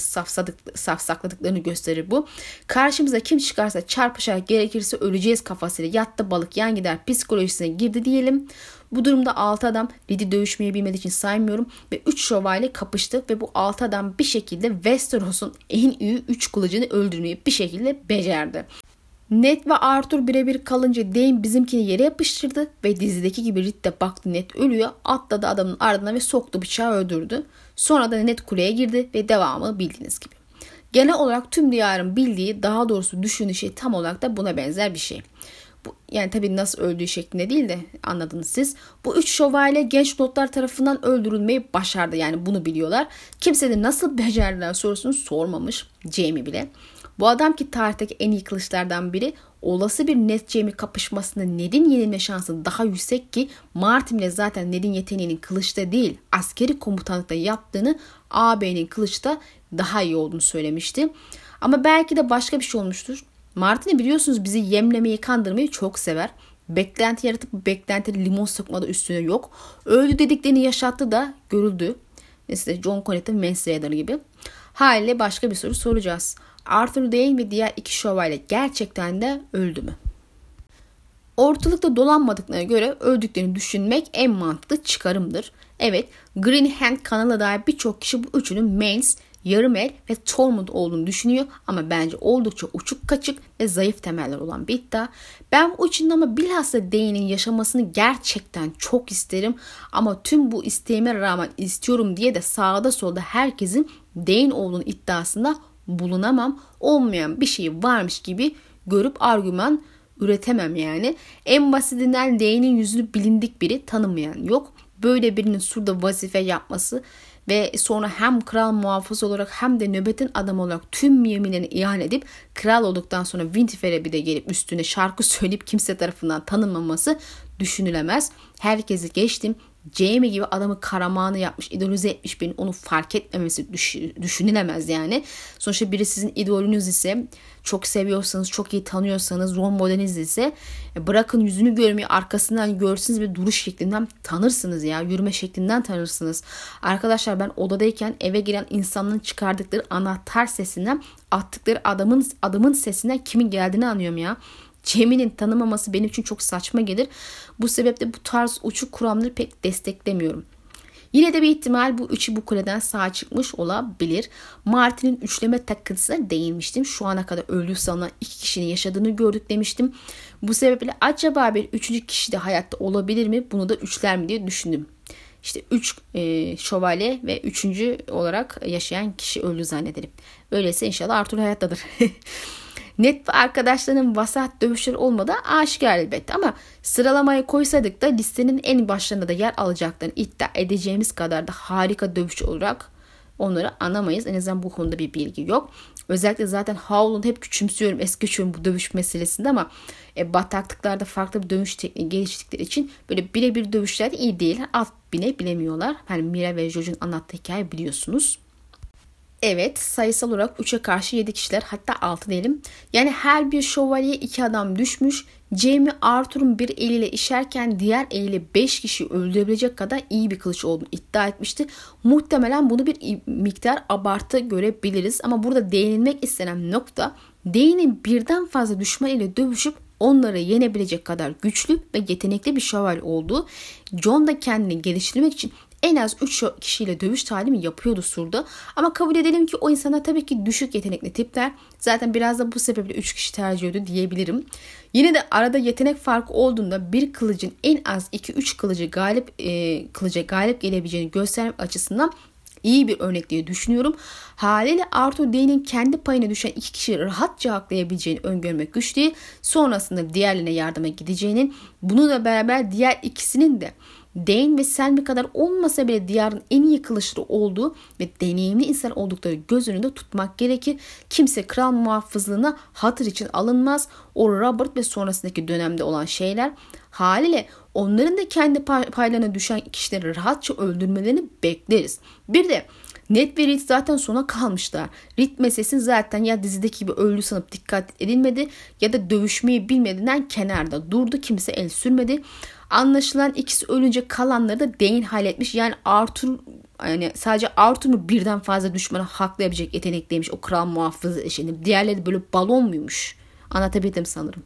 safsakladıklarını gösterir bu. Karşımıza kim çıkarsa çarpışarak gerekirse öleceğiz kafasıyla yattı balık yan gider psikolojisine girdi diyelim. Bu durumda altı adam Reed'i dövüşmeyi bilmediği için saymıyorum ve üç şövalye kapıştı ve bu altı adam bir şekilde Westeros'un en iyi üç kılıcını öldürmeyi bir şekilde becerdi. Ned ve Arthur birebir kalınca Dayne bizimkini yere yapıştırdı ve dizideki gibi Reed de baktı Ned ölüyor, atladı adamın ardına ve soktu bıçağı öldürdü. Sonra da Ned kuleye girdi ve devamı bildiğiniz gibi. Genel olarak tüm diyarın bildiği, daha doğrusu düşündüğü şey tam olarak da buna benzer bir şey. Bu, yani tabii nasıl öldüğü şeklinde değil de anladınız siz. Bu üç şövalye genç lordlar tarafından öldürülmeyi başardı, yani bunu biliyorlar. Kimse de nasıl becerdiler sorusunu sormamış, Jaime bile. Bu adam ki tarihteki en iyi kılıçlardan biri, olası bir Ned Jaime kapışmasında Ned'in yenilme şansı daha yüksek ki Martin ile zaten Ned'in yeteneğinin kılıçta değil askeri komutanlıkta yaptığını, ağabeyinin kılıçta daha iyi olduğunu söylemişti. Ama belki de başka bir şey olmuştur. Martin'i biliyorsunuz bizi yemlemeyi, kandırmayı çok sever. Beklenti yaratıp beklentili limon sıkmada üstüne yok. Öldü dediklerini yaşattı da görüldü. Mesela John Connet'in Manslaughter gibi. Haliyle başka bir soru soracağız. Arthur Dayne ve diğer iki şövalye gerçekten de öldü mü? Ortalıkta dolanmadıklarına göre öldüklerini düşünmek en mantıklı çıkarımdır. Evet, Greenhand kanalına dair birçok kişi bu üçünün Mains, Yarımel ve Tormund olduğunu düşünüyor ama bence oldukça uçuk kaçık ve zayıf temeller olan bir iddia. Ben bu için ama bilhassa Dayne'in yaşamasını gerçekten çok isterim ama tüm bu isteğime rağmen istiyorum diye de sağda solda herkesin Dayne olduğunu iddiasında bulunamam. Olmayan bir şey varmış gibi görüp argüman üretemem yani. En basitinden Dayne'in yüzünü bilindik biri, tanımayan yok. Böyle birinin surda vazife yapması ve sonra hem kral muhafız olarak hem de nöbetin adamı olarak tüm yeminlerini ilan edip kral olduktan sonra Winterfell'e bir de gelip üstüne şarkı söyleyip kimse tarafından tanınmaması düşünülemez. Herkesi geçtim. Jaime gibi adamı karamanı yapmış, idolize etmiş birinin onu fark etmemesi düş, düşünülemez yani. Sonuçta biri sizin idolünüz ise, çok seviyorsanız, çok iyi tanıyorsanız, rol modeliniz ise bırakın yüzünü görmeyi, arkasından görsünüz ve duruş şeklinden tanırsınız ya. Yürüme şeklinden tanırsınız. Arkadaşlar ben odadayken eve giren insanların çıkardıkları anahtar sesinden, attıkları adamın adımın sesinden kimin geldiğini anlıyorum ya. Cemil'in tanımaması benim için çok saçma gelir. Bu sebeple bu tarz uçuk kuramları pek desteklemiyorum. Yine de bir ihtimal bu üçü bu kuleden sağ çıkmış olabilir. Martin'in üçleme takıntısına değinmiştim. Şu ana kadar öldüğü sanılan iki kişinin yaşadığını gördük demiştim. Bu sebeple acaba bir üçüncü kişi de hayatta olabilir mi? Bunu da üçler mi diye düşündüm. İşte üç e, şövalye ve üçüncü olarak yaşayan kişi öldü zannedelim. Öyleyse inşallah Arthur hayattadır. Ned ve arkadaşlarının vasat dövüşleri olmadan aşikar elbette ama sıralamayı koysaydık da listenin en başlarında da yer alacaklarını iddia edeceğimiz kadar da harika dövüşçü olarak onları anamayız. En azından bu konuda bir bilgi yok. Özellikle zaten Howland'ı hep küçümsüyorum, es geçiyorum bu dövüş meselesinde ama e, bataklıklarda farklı bir dövüş tekniği geliştirdikleri için böyle birebir dövüşlerde iyi değil. Alt bile bilemiyorlar. Yani Mira ve Jojo'nun anlattığı hikaye biliyorsunuz. Evet, sayısal olarak üçe karşı yedi kişiler, hatta altı diyelim. Yani her bir şövalyeye iki adam düşmüş. Jaime Arthur'un bir eliyle işerken diğer eliyle beş kişiyi öldürebilecek kadar iyi bir kılıç olduğunu iddia etmişti. Muhtemelen bunu bir miktar abartı görebiliriz. Ama burada değinilmek istenen nokta, Dayne'in birden fazla düşman ile dövüşüp onları yenebilecek kadar güçlü ve yetenekli bir şövalye olduğu. John da kendini geliştirmek için en az üç kişiyle dövüş talimi yapıyordu surda. Ama kabul edelim ki o insanlar tabii ki düşük yetenekli tipler. Zaten biraz da bu sebeple üç kişi tercih ediyordu diyebilirim. Yine de arada yetenek farkı olduğunda bir kılıcın en az iki üç kılıcı galip, e, kılıca galip gelebileceğini göstermek açısından iyi bir örnek diye düşünüyorum. Haliyle Arthur Dayne'in kendi payına düşen iki kişiyi rahatça haklayabileceğini öngörmek güç değil. Sonrasında diğerlerine yardıma gideceğinin, bununla beraber diğer ikisinin de Dayne ve Selmy kadar olmasa bile diğerinin en iyi kılıçlı olduğu ve deneyimli insan oldukları göz önünde tutmak gerekir. Kimse kral muhafızlığına hatır için alınmaz. O Robert ve sonrasındaki dönemde olan şeyler, haliyle onların da kendi paylarına düşen kişileri rahatça öldürmelerini bekleriz. Bir de Ned ve Reed zaten sona kalmışlar. Reed meselesi zaten ya dizideki gibi öldü sanıp dikkat edilmedi ya da dövüşmeyi bilmediğinden kenarda durdu. Kimse el sürmedi. Anlaşılan ikisi ölünce kalanları da Dayne halletmiş. Yani Arthur, yani sadece Arthur mu birden fazla düşmana haklayabilecek yetenekliymiş o kral muhafızı eşini. Diğerleri böyle balon muymuş? Anlatabildim sanırım.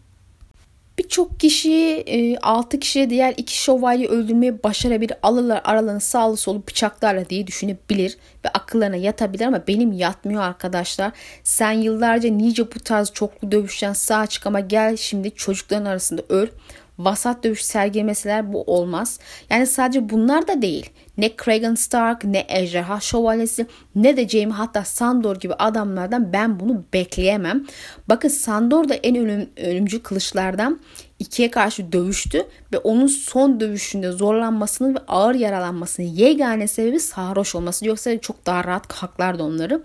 Birçok kişi altı kişiye diğer iki şövalyeyi öldürmeye başarabilir. Alırlar aralarını sağlı solu bıçaklarla diye düşünebilir ve akıllarına yatabilir ama benim yatmıyor arkadaşlar. Sen yıllarca nice bu tarz çoklu dövüşten sağ çık ama gel şimdi çocukların arasında öl. Vasat dövüş sergilemeseler bu olmaz. Yani sadece bunlar da değil. Ne Kragan Stark, ne Ejderha Şövalyesi, ne de Jaime, hatta Sandor gibi adamlardan ben bunu bekleyemem. Bakın Sandor da en ölüm, ölümcül kılıçlardan ikiye karşı dövüştü ve onun son dövüşünde zorlanmasının ve ağır yaralanmasının yegane sebebi sarhoş olması. Yoksa çok daha rahat haklardı onları.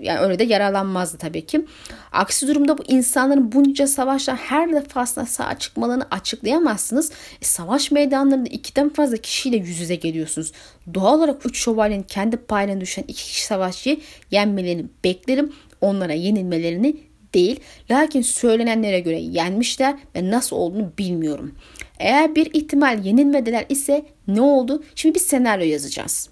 Yani öyle de yaralanmazdı tabii ki. Aksi durumda bu insanların bunca savaştan her defasında sağ çıkmalarını açıklayamazsınız. E, savaş meydanlarında ikiden fazla kişiyle yüz yüze geliyorsunuz. Doğal olarak üç şövalyenin kendi payına düşen iki kişi savaşçıyı yenmelerini beklerim. Onlara yenilmelerini değil. Lakin söylenenlere göre yenmişler ve nasıl olduğunu bilmiyorum. Eğer bir ihtimal yenilmediler ise ne oldu? Şimdi bir senaryo yazacağız.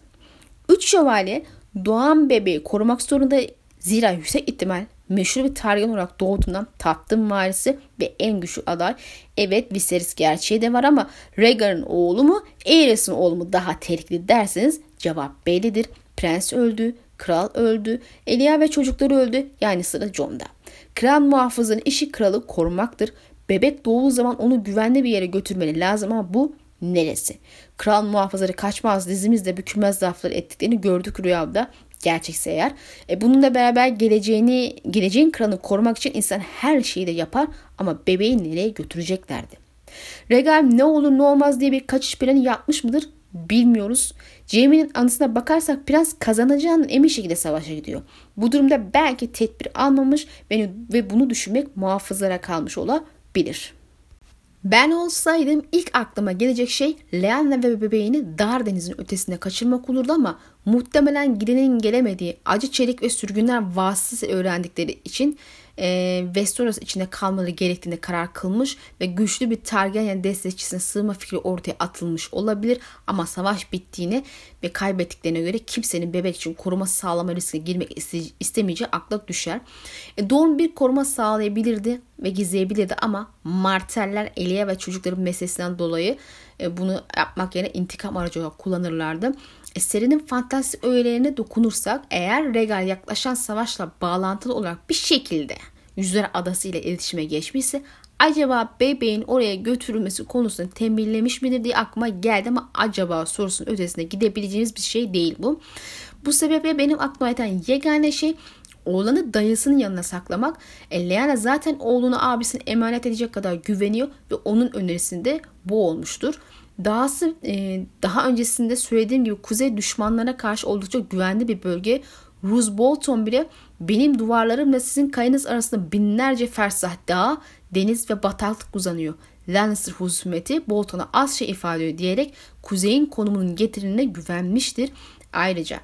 üç şövalye doğan bebeği korumak zorunda, zira yüksek ihtimal meşhur bir Targaryen olarak doğduğundan tahtın varisi ve en güçlü aday. Evet, Viserys gerçeği de var ama Rhaegar'ın oğlu mu, Aerys'in oğlu mu daha tehlikeli derseniz cevap bellidir. Prens öldü, kral öldü, Elia ve çocukları öldü, yani sıra Jon'da. Kral muhafızının işi kralı korumaktır. Bebek doğduğu zaman onu güvenli bir yere götürmeli lazım ama bu neresi? Kral muhafızları kaçmaz, dizimizde bükülmez zaafları ettiklerini gördük rüyamda. Gerçekse eğer. E bununla beraber geleceğini, geleceğin kralını korumak için insan her şeyi de yapar ama bebeği nereye götüreceklerdi? Rhaegar ne olur ne olmaz diye bir kaçış planı yapmış mıdır? bilmiyoruz. Jaime'nin anısına bakarsak prens kazanacağının emin şekilde savaşa gidiyor. Bu durumda belki tedbir almamış ve bunu düşünmek muhafızlara kalmış olabilir. Ben olsaydım ilk aklıma gelecek şey Lyanna ve bebeğini dar denizin ötesine kaçırmak olurdu ama muhtemelen gidenin gelemediği acı çelik ve sürgünler vasıtası öğrendikleri için e, Westeros içinde kalmaları gerektiğine karar kılmış ve güçlü bir Targaryen destekçisine sığınma fikri ortaya atılmış olabilir ama savaş bittiğine ve kaybettiklerine göre kimsenin bebek için koruma sağlama riskine girmek iste- istemeyeceği akla düşer. E, Dorne bir koruma sağlayabilirdi ve gizleyebilirdi ama Marteller Elia ve çocukların meselesinden dolayı e, bunu yapmak yerine intikam aracı olarak kullanırlardı. E, serinin fantastik öğelerine dokunursak eğer Rhaegar yaklaşan savaşla bağlantılı olarak bir şekilde Yüzler Adası ile iletişime geçmişse acaba bebeğin oraya götürülmesi konusunu tembihlemiş midir diye aklıma geldi ama acaba sorusunun ötesine gidebileceğiniz bir şey değil bu. Bu sebeple benim aklıma yatan yegane şey oğlanı dayısının yanına saklamak. E, Lyanna zaten oğlunu abisine emanet edecek kadar güveniyor ve onun önerisinde bu olmuştur. Dahası e, daha öncesinde söylediğim gibi kuzey düşmanlarına karşı oldukça güvenli bir bölge. Roose Bolton bile benim duvarlarımla sizin kayanız arasında binlerce fersah dağ, deniz ve bataklık uzanıyor. Lannister husumeti Bolton'a az şey ifade ediyor diyerek kuzeyin konumunun getirine güvenmiştir. Ayrıca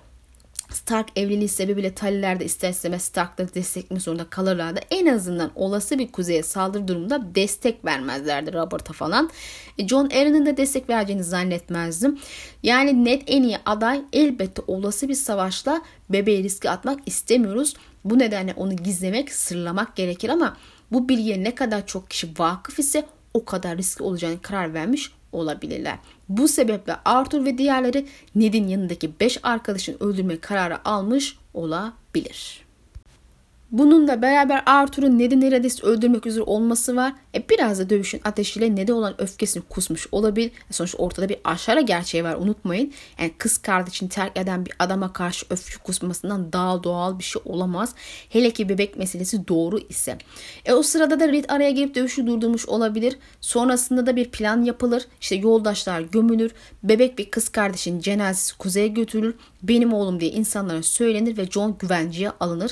Stark evliliği sebebiyle Tully'lerde ister istemez Stark'ları desteklemek zorunda kalırlardı. En azından olası bir kuzeye saldırı durumunda destek vermezlerdi Robert'a falan. Jon Arryn'in de destek vereceğini zannetmezdim. Yani Ned en iyi aday, elbette olası bir savaşla bebeği riske atmak istemiyoruz. Bu nedenle onu gizlemek, sırlamak gerekir ama bu bilgiye ne kadar çok kişi vakıf ise o kadar riskli olacağını karar vermiş olabilirler. Bu sebeple Arthur ve diğerleri Ned'in yanındaki beş arkadaşını öldürme kararı almış olabilir. Bununla beraber Arthur'un Ned'i neredeyse öldürmek üzere olması var. E biraz da dövüşün ateşiyle Ned'e olan öfkesini kusmuş olabilir. Sonuçta ortada bir aşara gerçeği var, unutmayın. Yani kız kardeşini terk eden bir adama karşı öfke kusmasından daha doğal bir şey olamaz. Hele ki bebek meselesi doğru ise. E o sırada da Reed araya girip dövüşü durdurmuş olabilir. Sonrasında da bir plan yapılır. İşte yoldaşlar gömülür. Bebek ve kız kardeşinin cenazesi kuzeye götürülür. Benim oğlum diye insanlara söylenir ve Jon güvenceye alınır.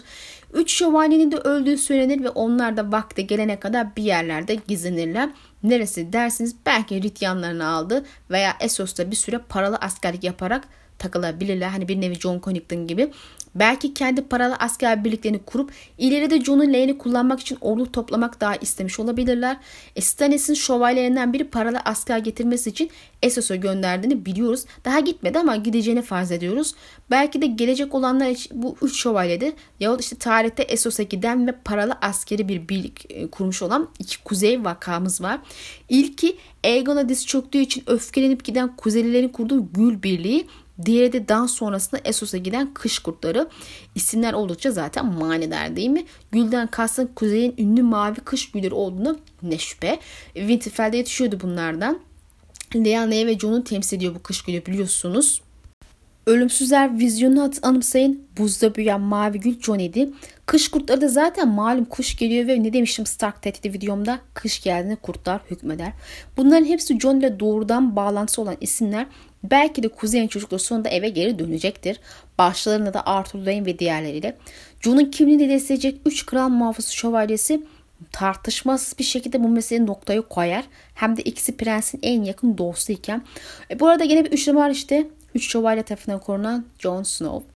Üç şövalyenin de öldüğü söylenir ve onlar da vakti gelene kadar bir yerlerde gizlenirler. Neresi dersiniz, belki Reed yanlarına aldı veya Essos'ta bir süre paralı askerlik yaparak takılabilirler. Hani bir nevi Jon Connington gibi. Belki kendi paralı asker birliklerini kurup ileride Jon'un lehini kullanmak için ordu toplamak daha istemiş olabilirler. E, Stannis'in şövalyelerinden biri paralı asker getirmesi için Essos'a gönderdiğini biliyoruz. Daha gitmedi ama gideceğini farz ediyoruz. Belki de gelecek olanlar için bu üç şövalyede yahut işte tarihte Essos'a giden ve paralı askeri bir birlik kurmuş olan iki kuzey vakamız var. İlki Aegon'a diz çöktüğü için öfkelenip giden Kuzeylilerin kurduğu Gül Birliği. Diğeri de daha sonrasında Essos'a giden kış kurtları. İsimler oldukça zaten manidar değil mi? Gülden kastın kuzeyin ünlü mavi kış gülleri olduğunu ne şüphe. Winterfell'de yetişiyordu bunlardan. Lyanna'yı ve Jon'u temsil ediyor bu kış gülü, biliyorsunuz. Ölümsüzler vizyonunu anımsayın. Buzda büyüyen mavi gül Jon idi. Kış kurtları da zaten malum kuş geliyor ve ne demiştim Stark tehdidi videomda? Kış geldiğinde kurtlar hükmeder. Bunların hepsi Jon ile doğrudan bağlantısı olan isimler. Belki de kuzeyin çocukları sonunda eve geri dönecektir. Başlarında da Arthur Dayne ve diğerleriyle. Jon'un kimliğini destekleyecek üç kral muhafızı şövalyesi tartışmasız bir şekilde bu meseleyi noktaya koyar. Hem de ikisi prensin en yakın dostu iken. E bu arada yine bir üçlü var işte. Üç şövalye tarafından korunan Jon Snow.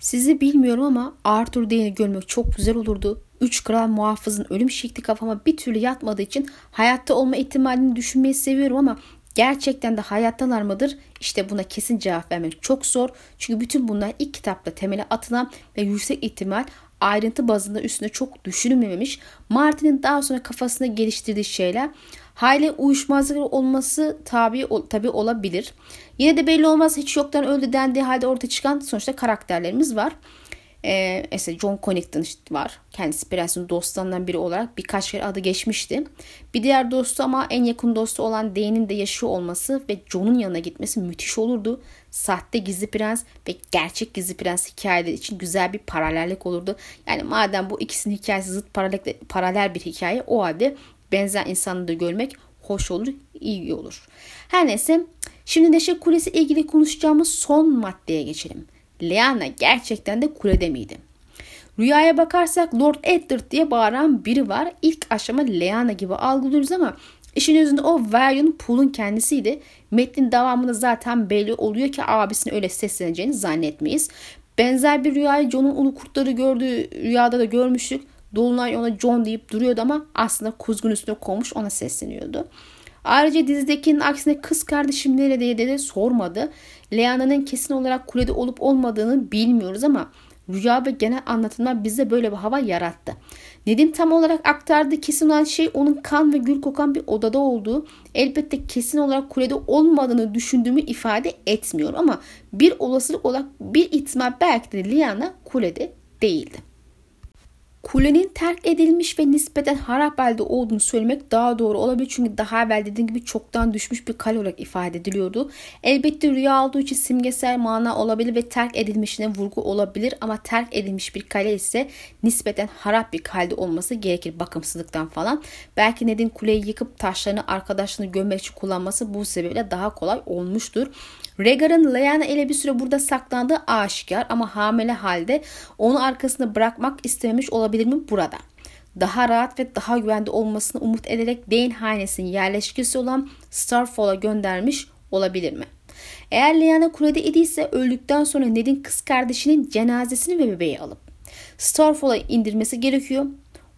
Sizi bilmiyorum ama Arthur Dayne'i görmek çok güzel olurdu. Üç kral muhafızın ölüm şekli kafama bir türlü yatmadığı için hayatta olma ihtimalini düşünmeyi seviyorum ama gerçekten de hayattalar mıdır? İşte buna kesin cevap vermek çok zor. Çünkü bütün bunlar ilk kitapta temele atılan ve yüksek ihtimal ayrıntı bazında üstüne çok düşünülmemiş. Martin'in daha sonra kafasında geliştirdiği şeyler hayli uyuşmazlıkları olması tabi, tabi olabilir. Yine de belli olmaz, hiç yoktan öldü dendiği halde ortaya çıkan sonuçta karakterlerimiz var. Ee, mesela Jon Connington var. Kendisi prensin dostlarından biri olarak birkaç kere adı geçmişti. Bir diğer dostu ama en yakın dostu olan Dayne'in de yaşıyor olması ve Jon'un yanına gitmesi müthiş olurdu. Sahte gizli prens ve gerçek gizli prens hikayeleri için güzel bir paralellik olurdu. Yani madem bu ikisinin hikayesi zıt paralel, paralel bir hikaye, o halde benzer insanları da görmek hoş olur, iyi olur. Her neyse, Şimdi Neşe Kulesi ile ilgili konuşacağımız son maddeye geçelim. Lyanna gerçekten de kulede miydi? Rüyaya bakarsak Lord Eddard diye bağıran biri var. İlk aşama Lyanna gibi algılıyoruz ama işin özünde o Varian Pool'un kendisiydi. Metnin devamında zaten belli oluyor ki abisini öyle sesleneceğini zannetmeyiz. Benzer bir rüyayı Jon'un ulu kurtları gördüğü rüyada da görmüştük. Dolunay ona John deyip duruyordu ama aslında kuzgun üstüne konmuş ona sesleniyordu. Ayrıca dizidekinin aksine kız kardeşim nerede diye de sormadı. Lyanna'nın kesin olarak kulede olup olmadığını bilmiyoruz ama rüya ve genel anlatımlar bize böyle bir hava yarattı. Nedim tam olarak aktardığı kesin olan şey onun kan ve gül kokan bir odada olduğu, elbette kesin olarak kulede olmadığını düşündüğümü ifade etmiyor ama bir olasılık olarak bir ihtimal belki de Lyanna kulede değildi. Kulenin terk edilmiş ve nispeten harap halde olduğunu söylemek daha doğru olabilir. Çünkü daha evvel dediğim gibi çoktan düşmüş bir kale olarak ifade ediliyordu. Elbette rüya olduğu için simgesel mana olabilir ve terk edilmişine vurgu olabilir. Ama terk edilmiş bir kale ise nispeten harap bir halde olması gerekir bakımsızlıktan falan. Belki Ned'in kuleyi yıkıp taşlarını arkadaşını gömmek için kullanması bu sebeple daha kolay olmuştur. Rhaegar'ın Lyanna ile bir süre burada saklandığı aşikar ama hamile halde onu arkasında bırakmak istememiş olabilir mi burada? Daha rahat ve daha güvende olmasını umut ederek Dayne hanesinin yerleşkesi olan Starfall'a göndermiş olabilir mi? Eğer Lyanna kulede idiyse öldükten sonra Ned'in kız kardeşinin cenazesini ve bebeği alıp Starfall'a indirmesi gerekiyor.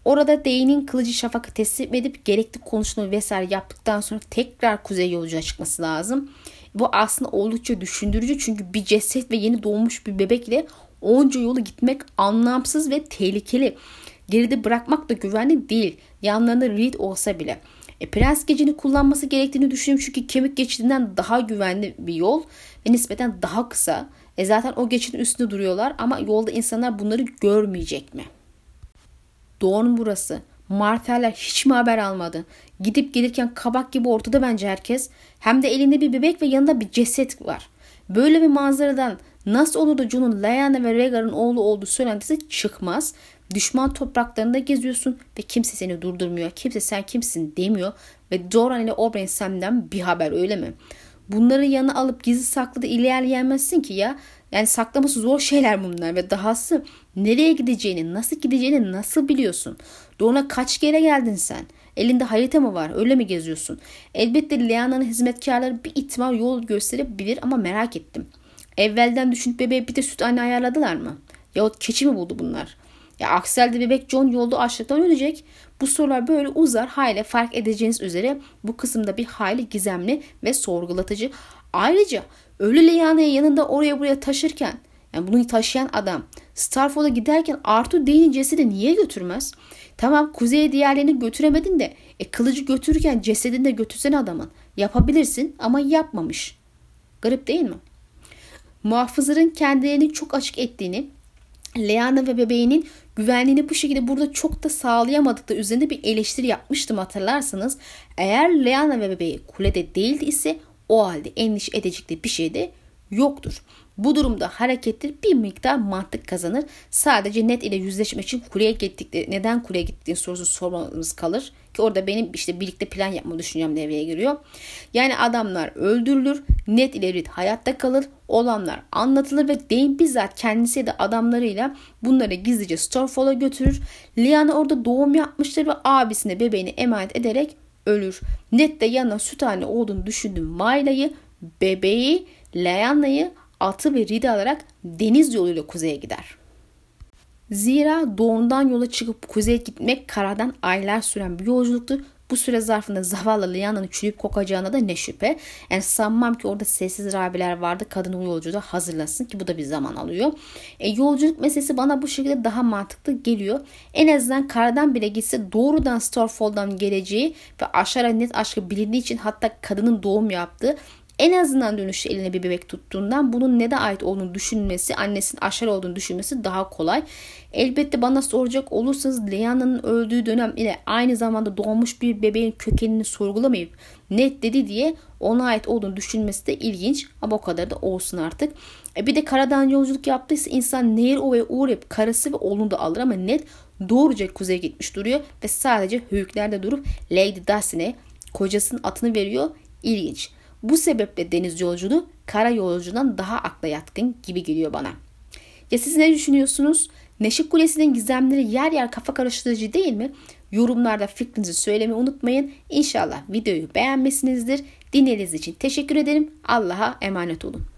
Orada Dayne'in kılıcı şafakı teslim edip gerekli konuşma vesaire yaptıktan sonra tekrar kuzey yolculuğuna çıkması lazım. Bu aslında oldukça düşündürücü çünkü bir ceset ve yeni doğmuş bir bebekle onca yolu gitmek anlamsız ve tehlikeli. Geride bırakmak da güvenli değil. Yanlarında Reed olsa bile. E, prens geçidini kullanması gerektiğini düşünüyorum çünkü kemik geçidinden daha güvenli bir yol ve nispeten daha kısa. E, zaten o geçidin üstünde duruyorlar ama yolda insanlar bunları görmeyecek mi? Doğru burası. Marteller hiç mi haber almadı? Gidip gelirken kabak gibi ortada bence herkes. Hem de elinde bir bebek ve yanında bir ceset var. Böyle bir manzaradan nasıl olur da Jon'un Lyanna ve Rhaegar'ın oğlu olduğu söylentisi çıkmaz. Düşman topraklarında geziyorsun ve kimse seni durdurmuyor. Kimse sen kimsin demiyor. Ve Doran ile Oberyn Sam'den bir haber öyle mi? Bunları yana alıp gizli saklı da ilerleyemezsin ki ya. Yani saklaması zor şeyler bunlar ve dahası nereye gideceğini, nasıl gideceğini nasıl biliyorsun? Doğuna kaç kere geldin sen? Elinde harita mı var? Öyle mi geziyorsun? Elbette Lyanna'nın hizmetkarları bir ihtimal yol gösterebilir ama merak ettim. Evvelden düşünüp bebeğe bir de süt anne ayarladılar mı? Yahut keçi mi buldu bunlar? Ya aksi halde bebek John yolda açlıktan ölecek. Bu sorular böyle uzar. Hayli fark edeceğiniz üzere bu kısımda bir hayli gizemli ve sorgulatıcı. Ayrıca ölü Lyanna'yı yanında oraya buraya taşırken, yani bunu taşıyan adam Starfall'a giderken Arthur Dayne'in cesedi niye götürmez? Tamam kuzeye diğerlerini götüremedin de e, kılıcı götürürken cesedini de götürsene adamın. Yapabilirsin ama yapmamış. Garip değil mi? Muhafızların kendilerini çok açık ettiğini, Lyanna ve bebeğinin güvenliğini bu şekilde burada çok da sağlayamadık da üzerinde bir eleştiri yapmıştım hatırlarsanız. Eğer Lyanna ve bebeği kulede değildi ise o halde endişe edecek de bir şey de yoktur. Bu durumda hareketler bir miktar mantık kazanır. Sadece Ned ile yüzleşmek için kuleye gittikleri, neden kuleye gittiğini sorusu sormamız kalır. Ki orada benim işte birlikte plan yapma düşüncem devreye giriyor. Yani adamlar öldürülür. Ned ile Reed hayatta kalır. Olanlar anlatılır ve Dayne bizzat kendisi de adamlarıyla bunları gizlice Starfall'a götürür. Lyanna orada doğum yapmıştır ve abisine bebeğini emanet ederek ölür. Ned de yanına süt anne olduğunu düşündüğü Mayla'yı, bebeği, Lyanna'yı, atı ve Reed'i alarak deniz yoluyla kuzeye gider. Zira doğumdan yola çıkıp kuzeye gitmek karadan aylar süren bir yolculuktu. Bu süre zarfında zavallı Lyanna'nın çürüyüp kokacağına da ne şüphe. Yani sanmam ki orada sessiz rabiler vardı. Kadın o yolculuğu da hazırlasın ki bu da bir zaman alıyor. E, yolculuk meselesi bana bu şekilde daha mantıklı geliyor. En azından karadan bile gitse doğrudan Starfall'dan geleceği ve aşağı net aşkı bilindiği için hatta kadının doğum yaptığı en azından dönüşte eline bir bebek tuttuğundan bunun ne de ait olduğunu düşünmesi, annesinin aşar olduğunu düşünmesi daha kolay. Elbette bana soracak olursanız Lyanna'nın öldüğü dönem ile aynı zamanda doğmuş bir bebeğin kökenini sorgulamayıp Ned dedi diye ona ait olduğunu düşünmesi de ilginç ama o kadar da olsun artık. E bir de karadan yolculuk yaptıysa insan Nehir-Ova'ya uğrayıp karısı ve oğlunu da alır ama Ned doğruca kuzeye gitmiş duruyor ve sadece höyüklerde durup Lady Dustin'e kocasının atını veriyor. İlginç. Bu sebeple deniz yolculuğu kara yolculuğundan daha akla yatkın gibi geliyor bana. Ya siz ne düşünüyorsunuz? Neşe Kulesi'nin gizemleri yer yer kafa karıştırıcı değil mi? Yorumlarda fikrinizi söylemeyi unutmayın. İnşallah videoyu beğenmişsinizdir. Dinlediğiniz için teşekkür ederim. Allah'a emanet olun.